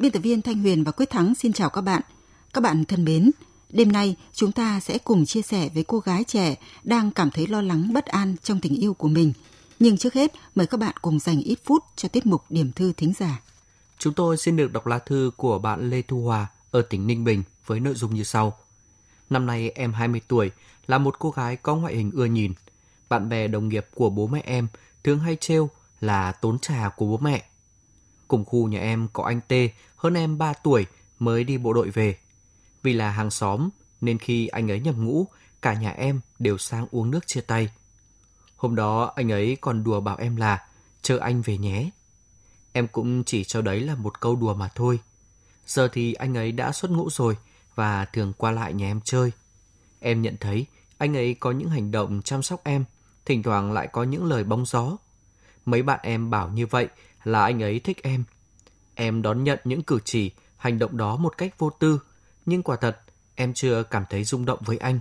Biên tập viên Thanh Huyền và Quyết Thắng xin chào các bạn. Các bạn thân mến, đêm nay chúng ta sẽ cùng chia sẻ với cô gái trẻ đang cảm thấy lo lắng bất an trong tình yêu của mình. Nhưng trước hết, mời các bạn cùng dành ít phút cho tiết mục điểm thư thính giả. Chúng tôi xin được đọc lá thư của bạn Lê Thu Hòa ở tỉnh Ninh Bình với nội dung như sau. Năm nay em 20 tuổi, là một cô gái có ngoại hình ưa nhìn. Bạn bè đồng nghiệp của bố mẹ em thường hay trêu là tốn trà của bố mẹ. Cùng khu nhà em có anh T, hơn em 3 tuổi mới đi bộ đội về. Vì là hàng xóm nên khi anh ấy nhập ngũ, cả nhà em đều sang uống nước chia tay. Hôm đó anh ấy còn đùa bảo em là chờ anh về nhé. Em cũng chỉ cho đấy là một câu đùa mà thôi. Giờ thì anh ấy đã xuất ngũ rồi và thường qua lại nhà em chơi. Em nhận thấy anh ấy có những hành động chăm sóc em, thỉnh thoảng lại có những lời bóng gió. Mấy bạn em bảo như vậy là anh ấy thích em. Em đón nhận những cử chỉ, hành động đó một cách vô tư, nhưng quả thật, em chưa cảm thấy rung động với anh.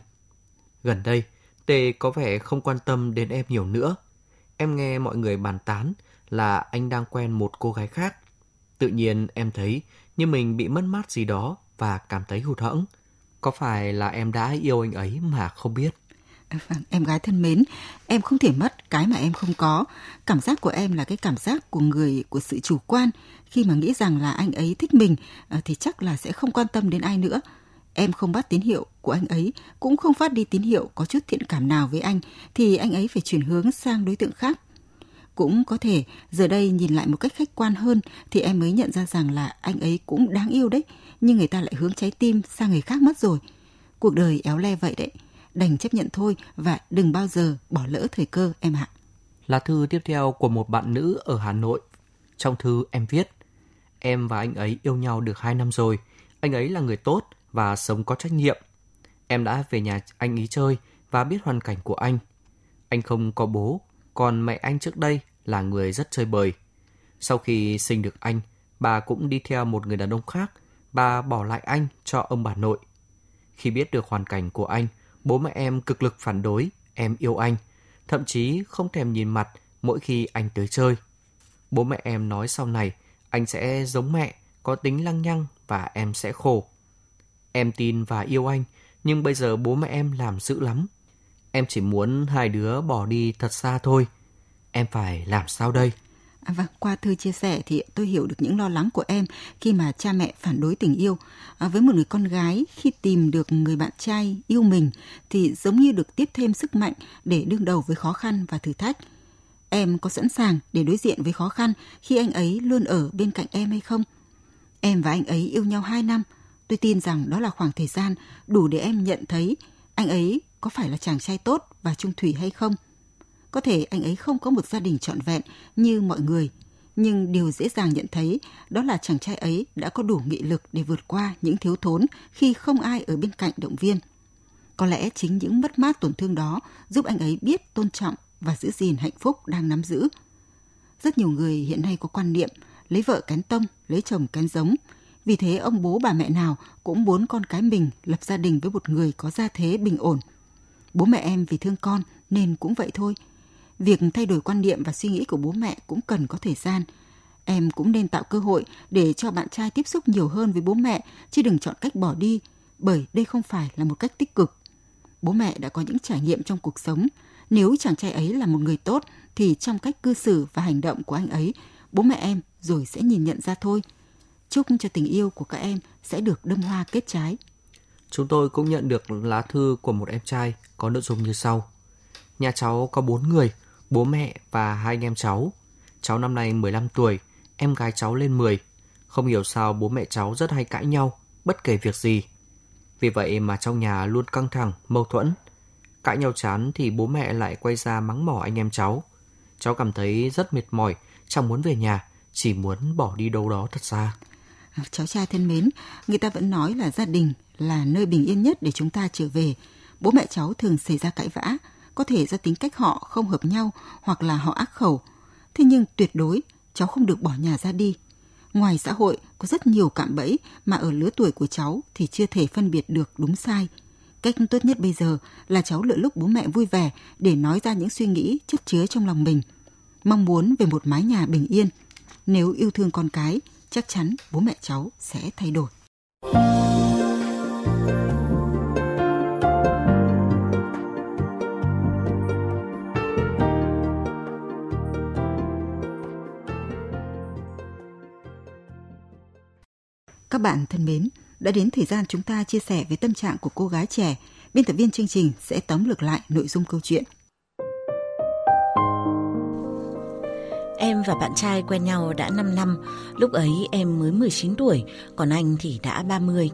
Gần đây, Tê có vẻ không quan tâm đến em nhiều nữa. Em nghe mọi người bàn tán là anh đang quen một cô gái khác. Tự nhiên em thấy như mình bị mất mát gì đó và cảm thấy hụt hẫng. Có phải là em đã yêu anh ấy mà không biết? Em gái thân mến, em không thể mất cái mà em không có. Cảm giác của em là cái cảm giác của người, của sự chủ quan. Khi mà nghĩ rằng là anh ấy thích mình thì chắc là sẽ không quan tâm đến ai nữa. Em không bắt tín hiệu của anh ấy, cũng không phát đi tín hiệu có chút thiện cảm nào với anh, thì anh ấy phải chuyển hướng sang đối tượng khác. Cũng có thể giờ đây nhìn lại một cách khách quan hơn thì em mới nhận ra rằng là anh ấy cũng đáng yêu đấy, nhưng người ta lại hướng trái tim sang người khác mất rồi. Cuộc đời éo le vậy đấy, đành chấp nhận thôi và đừng bao giờ bỏ lỡ thời cơ em ạ. Lá thư tiếp theo của một bạn nữ ở Hà Nội. Trong thư em viết, em và anh ấy yêu nhau được 2 năm rồi. Anh ấy là người tốt và sống có trách nhiệm. Em đã về nhà anh ấy chơi và biết hoàn cảnh của anh. Anh không có bố, còn mẹ anh trước đây là người rất chơi bời. Sau khi sinh được anh, bà cũng đi theo một người đàn ông khác. Bà bỏ lại anh cho ông bà nội. Khi biết được hoàn cảnh của anh, bố mẹ em cực lực phản đối em yêu anh, thậm chí không thèm nhìn mặt mỗi khi anh tới chơi. Bố mẹ em nói sau này anh sẽ giống mẹ, có tính lăng nhăng và em sẽ khổ. Em tin và yêu anh, nhưng bây giờ bố mẹ em làm dữ lắm. Em chỉ muốn hai đứa bỏ đi thật xa thôi. Em phải làm sao đây? Và qua thư chia sẻ thì tôi hiểu được những lo lắng của em khi mà cha mẹ phản đối tình yêu. Với một người con gái, khi tìm được người bạn trai yêu mình thì giống như được tiếp thêm sức mạnh để đương đầu với khó khăn và thử thách. Em có sẵn sàng để đối diện với khó khăn khi anh ấy luôn ở bên cạnh em hay không? Em và anh ấy yêu nhau 2 năm. Tôi tin rằng đó là khoảng thời gian đủ để em nhận thấy anh ấy có phải là chàng trai tốt và chung thủy hay không. Có thể anh ấy không có một gia đình trọn vẹn như mọi người, nhưng điều dễ dàng nhận thấy đó là chàng trai ấy đã có đủ nghị lực để vượt qua những thiếu thốn khi không ai ở bên cạnh động viên. Có lẽ chính những mất mát tổn thương đó giúp anh ấy biết tôn trọng và giữ gìn hạnh phúc đang nắm giữ. Rất nhiều người hiện nay có quan niệm lấy vợ kén tông, lấy chồng kén giống. Vì thế ông bố bà mẹ nào cũng muốn con cái mình lập gia đình với một người có gia thế bình ổn. Bố mẹ em vì thương con nên cũng vậy thôi. Việc thay đổi quan niệm và suy nghĩ của bố mẹ cũng cần có thời gian. Em cũng nên tạo cơ hội để cho bạn trai tiếp xúc nhiều hơn với bố mẹ, chứ đừng chọn cách bỏ đi, bởi đây không phải là một cách tích cực. Bố mẹ đã có những trải nghiệm trong cuộc sống. Nếu chàng trai ấy là một người tốt, thì trong cách cư xử và hành động của anh ấy, bố mẹ em rồi sẽ nhìn nhận ra thôi. Chúc cho tình yêu của các em sẽ được đâm hoa kết trái. Chúng tôi cũng nhận được lá thư của một em trai có nội dung như sau. Nhà cháu có 4 người, bố mẹ và 2 anh em cháu. Cháu năm nay 15 tuổi, em gái cháu lên 10. Không hiểu sao bố mẹ cháu rất hay cãi nhau, bất kể việc gì. Vì vậy mà trong nhà luôn căng thẳng, mâu thuẫn. Cãi nhau chán thì bố mẹ lại quay ra mắng mỏ anh em cháu. cháu cảm thấy rất mệt mỏi, chẳng muốn về nhà, chỉ muốn bỏ đi đâu đó thật xa. Cháu trai thân mến, người ta vẫn nói là gia đình là nơi bình yên nhất để chúng ta trở về. Bố mẹ cháu thường xảy ra cãi vã, có thể do tính cách họ không hợp nhau hoặc là họ ác khẩu. Thế nhưng tuyệt đối, cháu không được bỏ nhà ra đi. Ngoài xã hội có rất nhiều cạm bẫy mà ở lứa tuổi của cháu thì chưa thể phân biệt được đúng sai. Cách tốt nhất bây giờ là cháu lựa lúc bố mẹ vui vẻ để nói ra những suy nghĩ chất chứa trong lòng mình, mong muốn về một mái nhà bình yên. Nếu yêu thương con cái, chắc chắn bố mẹ cháu sẽ thay đổi. Các bạn thân mến, đã đến thời gian chúng ta chia sẻ về tâm trạng của cô gái trẻ. Biên tập viên chương trình sẽ tóm lược lại nội dung câu chuyện. Em và bạn trai quen nhau đã 5 năm, lúc ấy em mới 19 tuổi, còn anh thì đã 30.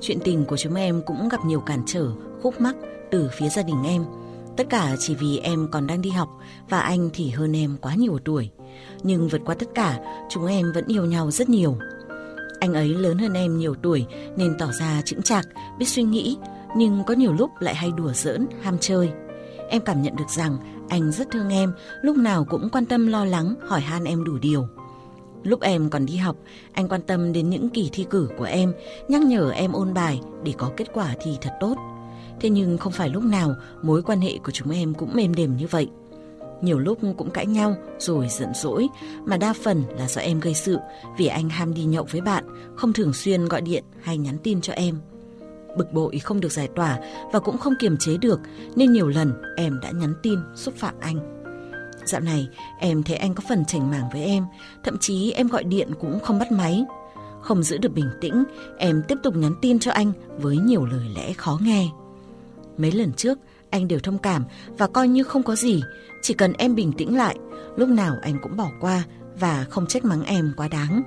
Chuyện tình của chúng em cũng gặp nhiều cản trở, khúc mắc từ phía gia đình em. Tất cả chỉ vì em còn đang đi học và anh thì hơn em quá nhiều tuổi. Nhưng vượt qua tất cả, chúng em vẫn yêu nhau rất nhiều. Anh ấy lớn hơn em nhiều tuổi nên tỏ ra chững chạc, biết suy nghĩ, nhưng có nhiều lúc lại hay đùa giỡn, ham chơi. Em cảm nhận được rằng anh rất thương em, lúc nào cũng quan tâm lo lắng, hỏi han em đủ điều. Lúc em còn đi học, anh quan tâm đến những kỳ thi cử của em, nhắc nhở em ôn bài để có kết quả thi thật tốt. Thế nhưng không phải lúc nào mối quan hệ của chúng em cũng êm đềm như vậy. Nhiều lúc cũng cãi nhau rồi giận dỗi, mà đa phần là do em gây sự vì anh ham đi nhậu với bạn, không thường xuyên gọi điện hay nhắn tin cho em. Bực bội không được giải tỏa và cũng không kiềm chế được nên nhiều lần em đã nhắn tin xúc phạm anh. Dạo này em thấy anh có phần chảnh mảng với em, thậm chí em gọi điện cũng không bắt máy. Không giữ được bình tĩnh, em tiếp tục nhắn tin cho anh với nhiều lời lẽ khó nghe. Mấy lần trước anh đều thông cảm và coi như không có gì, chỉ cần em bình tĩnh lại, lúc nào anh cũng bỏ qua và không trách mắng em quá đáng.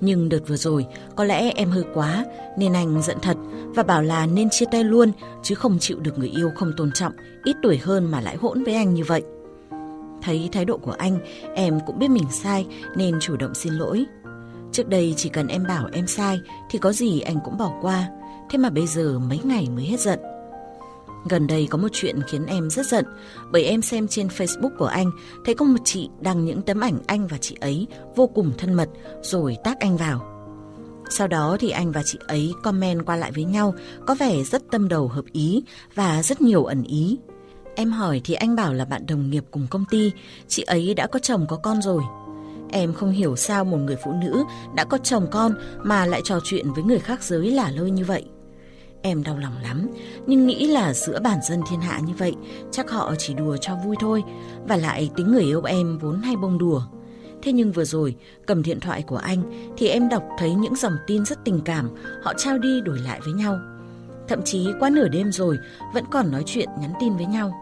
Nhưng đợt vừa rồi, có lẽ em hơi quá nên anh giận thật và bảo là nên chia tay luôn, chứ không chịu được người yêu không tôn trọng, ít tuổi hơn mà lại hỗn với anh như vậy. Thấy thái độ của anh, em cũng biết mình sai nên chủ động xin lỗi. Trước đây chỉ cần em bảo em sai thì có gì anh cũng bỏ qua, thế mà bây giờ mấy ngày mới hết giận. Gần đây có một chuyện khiến em rất giận, bởi em xem trên Facebook của anh thấy có một chị đăng những tấm ảnh anh và chị ấy vô cùng thân mật rồi tag anh vào. Sau đó thì anh và chị ấy comment qua lại với nhau, có vẻ rất tâm đầu hợp ý và rất nhiều ẩn ý. Em hỏi thì anh bảo là bạn đồng nghiệp cùng công ty, chị ấy đã có chồng có con rồi. Em không hiểu sao một người phụ nữ đã có chồng con mà lại trò chuyện với người khác giới lả lơi như vậy. Em đau lòng lắm, nhưng nghĩ là giữa bản dân thiên hạ như vậy, chắc họ chỉ đùa cho vui thôi. Và lại tính người yêu em vốn hay bông đùa. Thế nhưng vừa rồi, cầm điện thoại của anh thì em đọc thấy những dòng tin rất tình cảm, họ trao đi đổi lại với nhau. Thậm chí quá nửa đêm rồi, vẫn còn nói chuyện nhắn tin với nhau.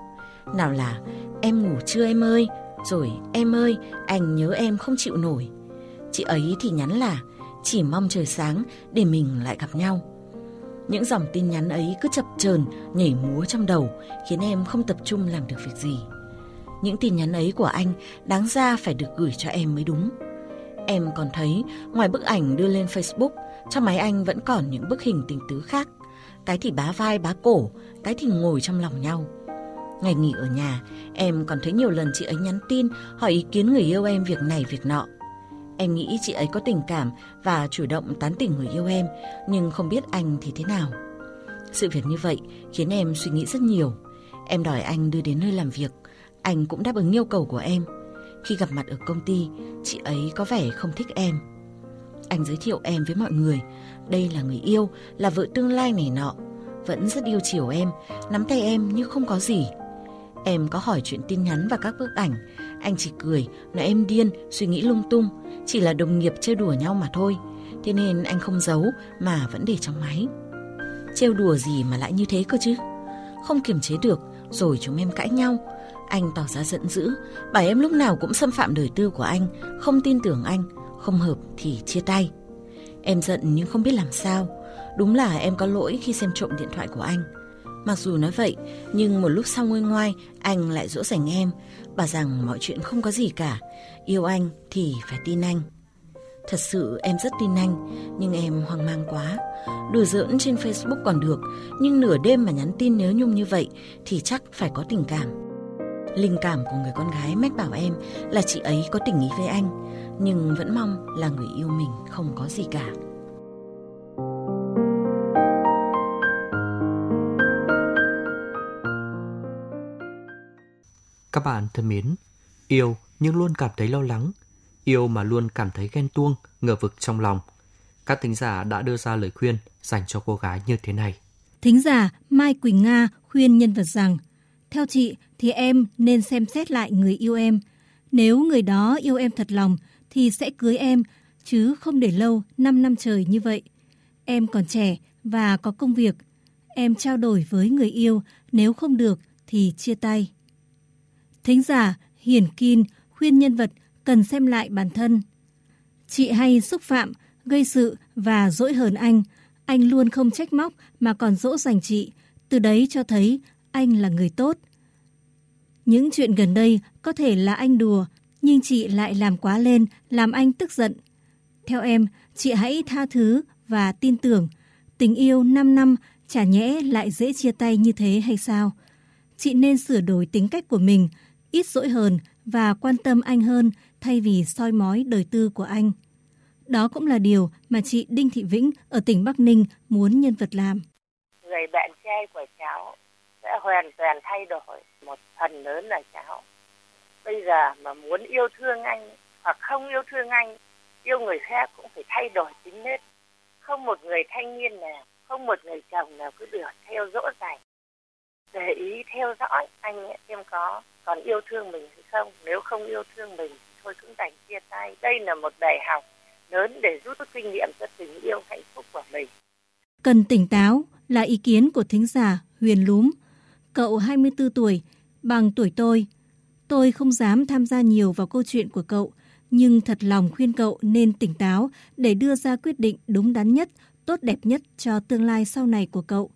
Nào là, em ngủ chưa em ơi? Rồi, em ơi, anh nhớ em không chịu nổi. Chị ấy thì nhắn là, chỉ mong trời sáng để mình lại gặp nhau. Những dòng tin nhắn ấy cứ chập chờn nhảy múa trong đầu, khiến em không tập trung làm được việc gì. Những tin nhắn ấy của anh đáng ra phải được gửi cho em mới đúng. Em còn thấy ngoài bức ảnh đưa lên Facebook, trong máy anh vẫn còn những bức hình tình tứ khác. Cái thì bá vai bá cổ, cái thì ngồi trong lòng nhau. Ngày nghỉ ở nhà, em còn thấy nhiều lần chị ấy nhắn tin hỏi ý kiến người yêu em việc này việc nọ. Em nghĩ chị ấy có tình cảm và chủ động tán tỉnh người yêu em, nhưng không biết anh thì thế nào. Sự việc như vậy khiến em suy nghĩ rất nhiều. Em đòi anh đưa đến nơi làm việc, anh cũng đáp ứng yêu cầu của em. Khi gặp mặt ở công ty, chị ấy có vẻ không thích em. Anh giới thiệu em với mọi người, đây là người yêu, là vợ tương lai này nọ. Vẫn rất yêu chiều em, nắm tay em như không có gì. Em có hỏi chuyện tin nhắn và các bức ảnh, anh chỉ cười, nói em điên, suy nghĩ lung tung, chỉ là đồng nghiệp trêu đùa nhau mà thôi. Thế nên anh không giấu mà vẫn để trong máy. Trêu đùa gì mà lại như thế cơ chứ? Không kiềm chế được, rồi chúng em cãi nhau. Anh tỏ ra giận dữ, bảo em lúc nào cũng xâm phạm đời tư của anh, không tin tưởng anh, không hợp thì chia tay. Em giận nhưng không biết làm sao, đúng là em có lỗi khi xem trộm điện thoại của anh. Mặc dù nói vậy, nhưng một lúc sau nguôi ngoai, anh lại dỗ dành em, Bà rằng mọi chuyện không có gì cả, yêu anh thì phải tin anh. Thật sự em rất tin anh, nhưng em hoang mang quá. Đùa giỡn trên Facebook còn được, nhưng nửa đêm mà nhắn tin nhớ nhung như vậy thì chắc phải có tình cảm. Linh cảm của người con gái mách bảo em là chị ấy có tình ý với anh, nhưng vẫn mong là người yêu mình không có gì cả. Các bạn thân mến, yêu nhưng luôn cảm thấy lo lắng, yêu mà luôn cảm thấy ghen tuông, ngờ vực trong lòng. Các thính giả đã đưa ra lời khuyên dành cho cô gái như thế này. Thính giả Mai Quỳnh Nga khuyên nhân vật rằng, theo chị thì em nên xem xét lại người yêu em. Nếu người đó yêu em thật lòng thì sẽ cưới em, chứ không để lâu 5 năm trời như vậy. Em còn trẻ và có công việc. Em trao đổi với người yêu, nếu không được thì chia tay. Thính giả Hiển Kin khuyên nhân vật cần xem lại bản thân. Chị hay xúc phạm, gây sự và dỗi hờn anh luôn không trách móc mà còn dỗ dành chị, từ đấy cho thấy anh là người tốt. Những chuyện gần đây có thể là anh đùa, nhưng chị lại làm quá lên, làm anh tức giận. Theo em, chị hãy tha thứ và tin tưởng, tình yêu 5 năm chả nhẽ lại dễ chia tay như thế hay sao? Chị nên sửa đổi tính cách của mình, ít dỗi hờn và quan tâm anh hơn thay vì soi mói đời tư của anh. Đó cũng là điều mà chị Đinh Thị Vĩnh ở tỉnh Bắc Ninh muốn nhân vật làm. Người bạn trai của cháu sẽ hoàn toàn thay đổi, một phần lớn là cháu. Bây giờ mà muốn yêu thương anh hoặc không yêu thương anh, yêu người khác cũng phải thay đổi tính nết. Không một người thanh niên nào, không một người chồng nào cứ được theo dõi dành. Để ý theo dõi anh em có còn yêu thương mình hay không. Nếu không yêu thương mình thôi cũng đành chia tay. Đây là một bài học lớn để rút kinh nghiệm cho tình yêu hạnh phúc của mình. Cần tỉnh táo là ý kiến của thính giả Huyền Lúm. Cậu 24 tuổi, bằng tuổi tôi. Tôi không dám tham gia nhiều vào câu chuyện của cậu, nhưng thật lòng khuyên cậu nên tỉnh táo để đưa ra quyết định đúng đắn nhất, tốt đẹp nhất cho tương lai sau này của cậu.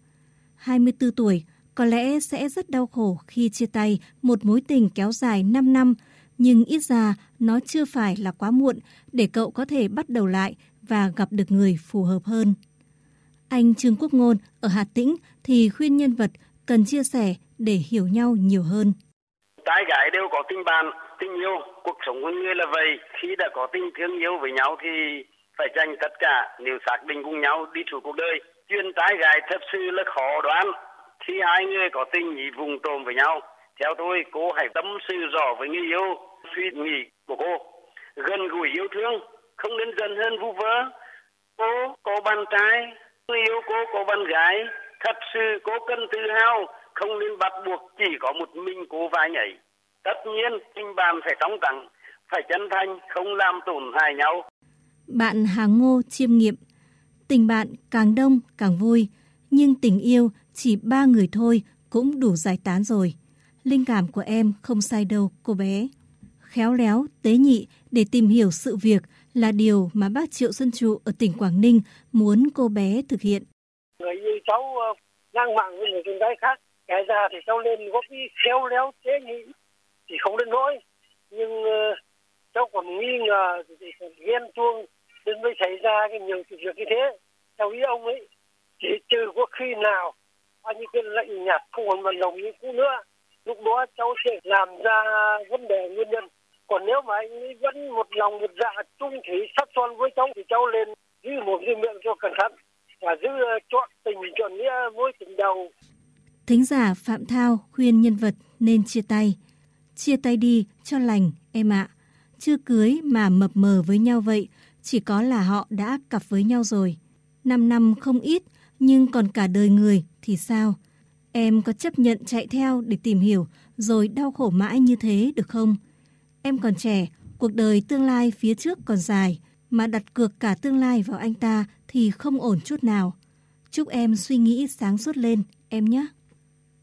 24 tuổi có lẽ sẽ rất đau khổ khi chia tay một mối tình kéo dài 5 năm, nhưng ít ra nó chưa phải là quá muộn để cậu có thể bắt đầu lại và gặp được người phù hợp hơn. Anh Trương Quốc Ngôn ở Hà Tĩnh thì khuyên nhân vật cần chia sẻ để hiểu nhau nhiều hơn. Trai gái đều có tình bạn, tình yêu, cuộc sống con người là vậy. Khi đã có tình thương yêu với nhau thì phải dành tất cả, nếu xác định cùng nhau đi suốt cuộc đời. Chuyện trai gái thật sự là khó đoán. Khi hai người có tình ý vùng trộm với nhau, theo tôi cô hãy tâm sự rõ với người yêu suy nghĩ của cô, gần gũi yêu thương, không nên dần hơn vu vơ. Cô có bạn trai, người yêu cô có bạn gái, thật sự cô cần tự hào, không nên bắt buộc chỉ có một mình cô và anh ấy. Tất nhiên tình bạn phải trong trắng, phải chân thành, không làm tổn hại nhau. Bạn Hà Ngô chiêm nghiệm, tình bạn càng đông càng vui, nhưng tình yêu chỉ 3 người thôi cũng đủ giải tán rồi. Linh cảm của em không sai đâu cô bé. Khéo léo, tế nhị để tìm hiểu sự việc là điều mà bác Triệu Xuân Trụ ở tỉnh Quảng Ninh muốn cô bé thực hiện. Người như cháu ngang mạng với người con gái khác, cái ra thì cháu lên góp ý khéo léo, tế nhị thì không đến nỗi. Nhưng cháu còn nghi ngờ thì ghen tuông nên mới xảy ra cái nhiều sự việc như thế. Cháu ý ông ấy chỉ trừ có khi nào anh như cái lạnh nhạt không còn vận động như cũ nữa, lúc đó cháu sẽ làm ra vấn đề nguyên nhân. Còn nếu mà anh ấy vẫn một lòng một dạ chung thủy sắt son với cháu thì cháu lên giữ mồm giữ miệng cho cẩn thận và giữ chọn tình chọn nghĩa mối tình đầu. Thính giả Phạm Thao khuyên nhân vật nên chia tay đi cho lành em ạ. Chưa cưới mà mập mờ với nhau vậy, chỉ có là họ đã cặp với nhau rồi. 5 năm không ít, nhưng còn cả đời người thì sao? Em có chấp nhận chạy theo để tìm hiểu rồi đau khổ mãi như thế được không? Em còn trẻ, cuộc đời tương lai phía trước còn dài, mà đặt cược cả tương lai vào anh ta thì không ổn chút nào. Chúc em suy nghĩ sáng suốt lên, em nhé.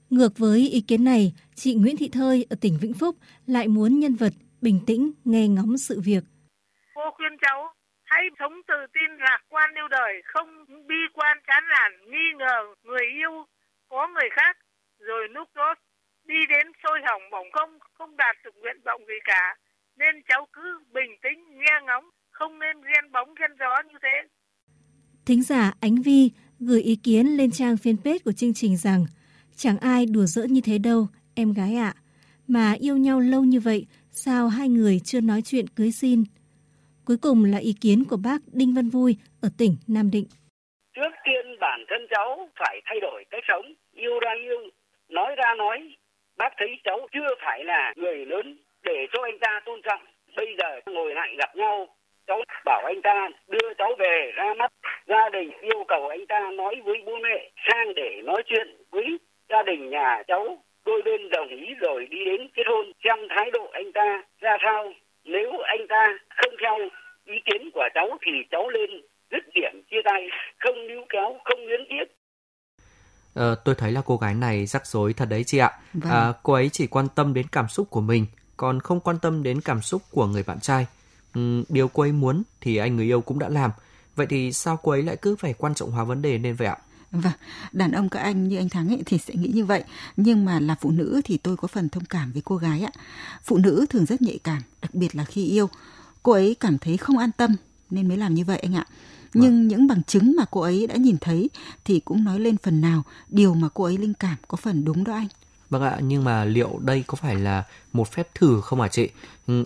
Ngược với ý kiến này, chị Nguyễn Thị Thơ ở tỉnh Vĩnh Phúc lại muốn nhân vật bình tĩnh nghe ngóng sự việc. Cô khuyên cháu hãy sống tự tin, lạc quan yêu đời, không bi quan chán nản, nghi ngờ người yêu có người khác, rồi lúc đó đi đến sôi hỏng bỏng không đạt được nguyện vọng gì cả, nên cháu cứ bình tĩnh nghe ngóng, không nên ghen bóng ghen gió như thế. Thính giả Ánh Vi gửi ý kiến lên trang fanpage của chương trình rằng chẳng ai đùa giỡn như thế đâu, em gái ạ. Mà yêu nhau lâu như vậy, sao hai người chưa nói chuyện cưới xin? Cuối cùng là ý kiến của bác Đinh Văn Vui ở tỉnh Nam Định. Trước tiên bản thân cháu phải thay đổi cách sống, yêu ra yêu, nói ra nói. Bác thấy cháu chưa phải là người lớn để cho anh ta tôn trọng. Bây giờ ngồi lại gặp nhau, cháu bảo anh ta đưa cháu về ra mắt gia đình, yêu cầu anh ta nói với bố mẹ sang để nói chuyện với gia đình nhà cháu. Đôi bên đồng ý rồi đi đến kết hôn, xem thái độ anh ta ra sao. Nếu anh ta không theo ý kiến của cháu thì cháu lên dứt điểm chia tay, không níu kéo, không luyến tiếc. Tôi thấy là cô gái này rắc rối thật đấy chị ạ. Vâng. Cô ấy chỉ quan tâm đến cảm xúc của mình, còn không quan tâm đến cảm xúc của người bạn trai. Điều cô ấy muốn thì anh người yêu cũng đã làm. Vậy thì sao cô ấy lại cứ phải quan trọng hóa vấn đề nên vậy ạ? Vâng, đàn ông các anh như anh Thắng ấy thì sẽ nghĩ như vậy. Nhưng mà là phụ nữ thì tôi có phần thông cảm với cô gái ạ. Phụ nữ thường rất nhạy cảm, đặc biệt là khi yêu. Cô ấy cảm thấy không an tâm nên mới làm như vậy anh ạ. Nhưng những bằng chứng mà cô ấy đã nhìn thấy thì cũng nói lên phần nào điều mà cô ấy linh cảm có phần đúng đó anh. Vâng ạ, nhưng mà liệu đây có phải là một phép thử không hả chị?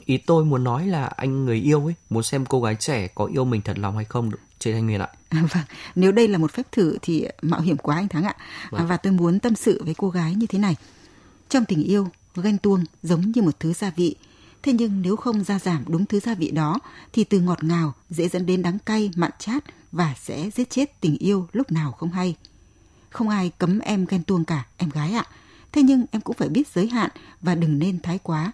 Ý tôi muốn nói là anh người yêu ấy muốn xem cô gái trẻ có yêu mình thật lòng hay không chị Thanh Nguyên ạ. Vâng, nếu đây là một phép thử thì mạo hiểm quá anh Thắng ạ. Vâng. Và tôi muốn tâm sự với cô gái như thế này. Trong tình yêu, ghen tuông giống như một thứ gia vị. Thế nhưng nếu không gia giảm đúng thứ gia vị đó thì từ ngọt ngào dễ dẫn đến đắng cay, mặn chát và sẽ giết chết tình yêu lúc nào không hay. Không ai cấm em ghen tuông cả, em gái ạ. Thế nhưng em cũng phải biết giới hạn và đừng nên thái quá.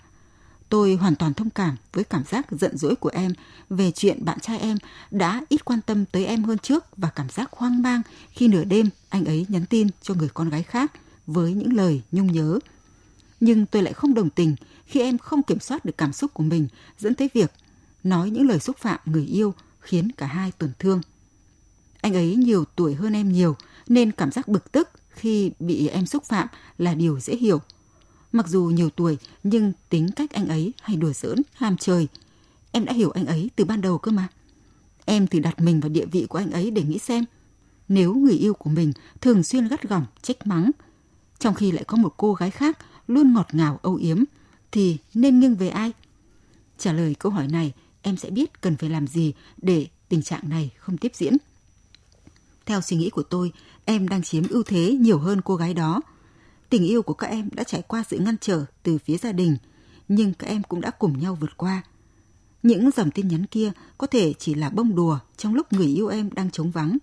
Tôi hoàn toàn thông cảm với cảm giác giận dỗi của em về chuyện bạn trai em đã ít quan tâm tới em hơn trước và cảm giác hoang mang khi nửa đêm anh ấy nhắn tin cho người con gái khác với những lời nhung nhớ. Nhưng tôi lại không đồng tình khi em không kiểm soát được cảm xúc của mình dẫn tới việc nói những lời xúc phạm người yêu khiến cả hai tổn thương. Anh ấy nhiều tuổi hơn em nhiều nên cảm giác bực tức khi bị em xúc phạm là điều dễ hiểu. Mặc dù nhiều tuổi nhưng tính cách anh ấy hay đùa giỡn, ham chơi. Em đã hiểu anh ấy từ ban đầu cơ mà. Em thử đặt mình vào địa vị của anh ấy để nghĩ xem. Nếu người yêu của mình thường xuyên gắt gỏng, trách mắng, trong khi lại có một cô gái khác luôn ngọt ngào âu yếm, thì nên nghiêng về ai? Trả lời câu hỏi này, em sẽ biết cần phải làm gì để tình trạng này không tiếp diễn. Theo suy nghĩ của tôi, em đang chiếm ưu thế nhiều hơn cô gái đó. Tình yêu của các em đã trải qua sự ngăn trở từ phía gia đình, nhưng các em cũng đã cùng nhau vượt qua. Những dòng tin nhắn kia có thể chỉ là bông đùa trong lúc người yêu em đang trống vắng.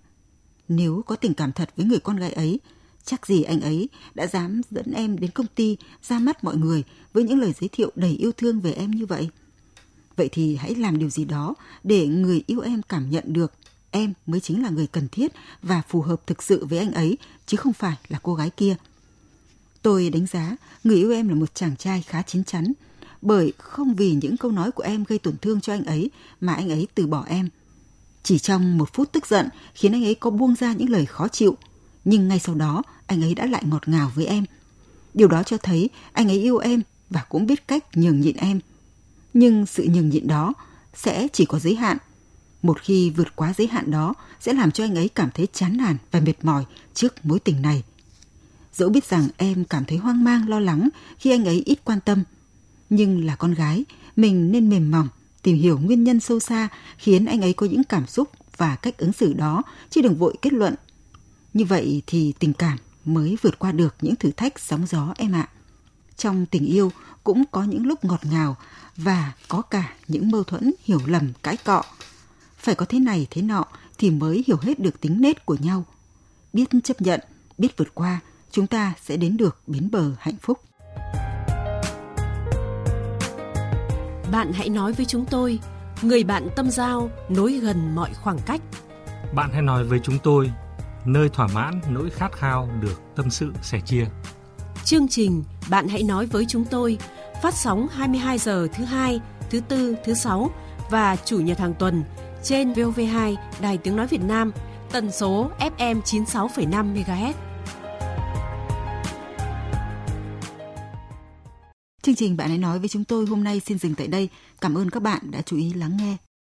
Nếu có tình cảm thật với người con gái ấy, chắc gì anh ấy đã dám dẫn em đến công ty ra mắt mọi người với những lời giới thiệu đầy yêu thương về em như vậy. Vậy thì hãy làm điều gì đó để người yêu em cảm nhận được em mới chính là người cần thiết và phù hợp thực sự với anh ấy, chứ không phải là cô gái kia. Tôi đánh giá người yêu em là một chàng trai khá chín chắn, bởi không vì những câu nói của em gây tổn thương cho anh ấy mà anh ấy từ bỏ em. Chỉ trong một phút tức giận khiến anh ấy có buông ra những lời khó chịu, nhưng ngay sau đó anh ấy đã lại ngọt ngào với em. Điều đó cho thấy anh ấy yêu em và cũng biết cách nhường nhịn em. Nhưng sự nhường nhịn đó sẽ chỉ có giới hạn. Một khi vượt quá giới hạn đó sẽ làm cho anh ấy cảm thấy chán nản và mệt mỏi trước mối tình này. Dẫu biết rằng em cảm thấy hoang mang, lo lắng khi anh ấy ít quan tâm. Nhưng là con gái, mình nên mềm mỏng, tìm hiểu nguyên nhân sâu xa khiến anh ấy có những cảm xúc và cách ứng xử đó, chứ đừng vội kết luận. Như vậy thì tình cảm mới vượt qua được những thử thách sóng gió em ạ. Trong tình yêu cũng có những lúc ngọt ngào và có cả những mâu thuẫn, hiểu lầm, cãi cọ. Phải có thế này thế nọ thì mới hiểu hết được tính nết của nhau. Biết chấp nhận, biết vượt qua, chúng ta sẽ đến được bến bờ hạnh phúc. Bạn hãy nói với chúng tôi, người bạn tâm giao nối gần mọi khoảng cách. Bạn hãy nói với chúng tôi, nơi thỏa mãn nỗi khát khao được tâm sự sẻ chia. Chương trình Bạn hãy nói với chúng tôi phát sóng 22 giờ thứ Hai, thứ Tư, thứ Sáu và Chủ nhật hàng tuần trên VOV2 Đài Tiếng nói Việt Nam, tần số FM 96.5 MHz. Chương trình Bạn Hãy Nói với chúng tôi hôm nay xin dừng tại đây. Cảm ơn các bạn đã chú ý lắng nghe.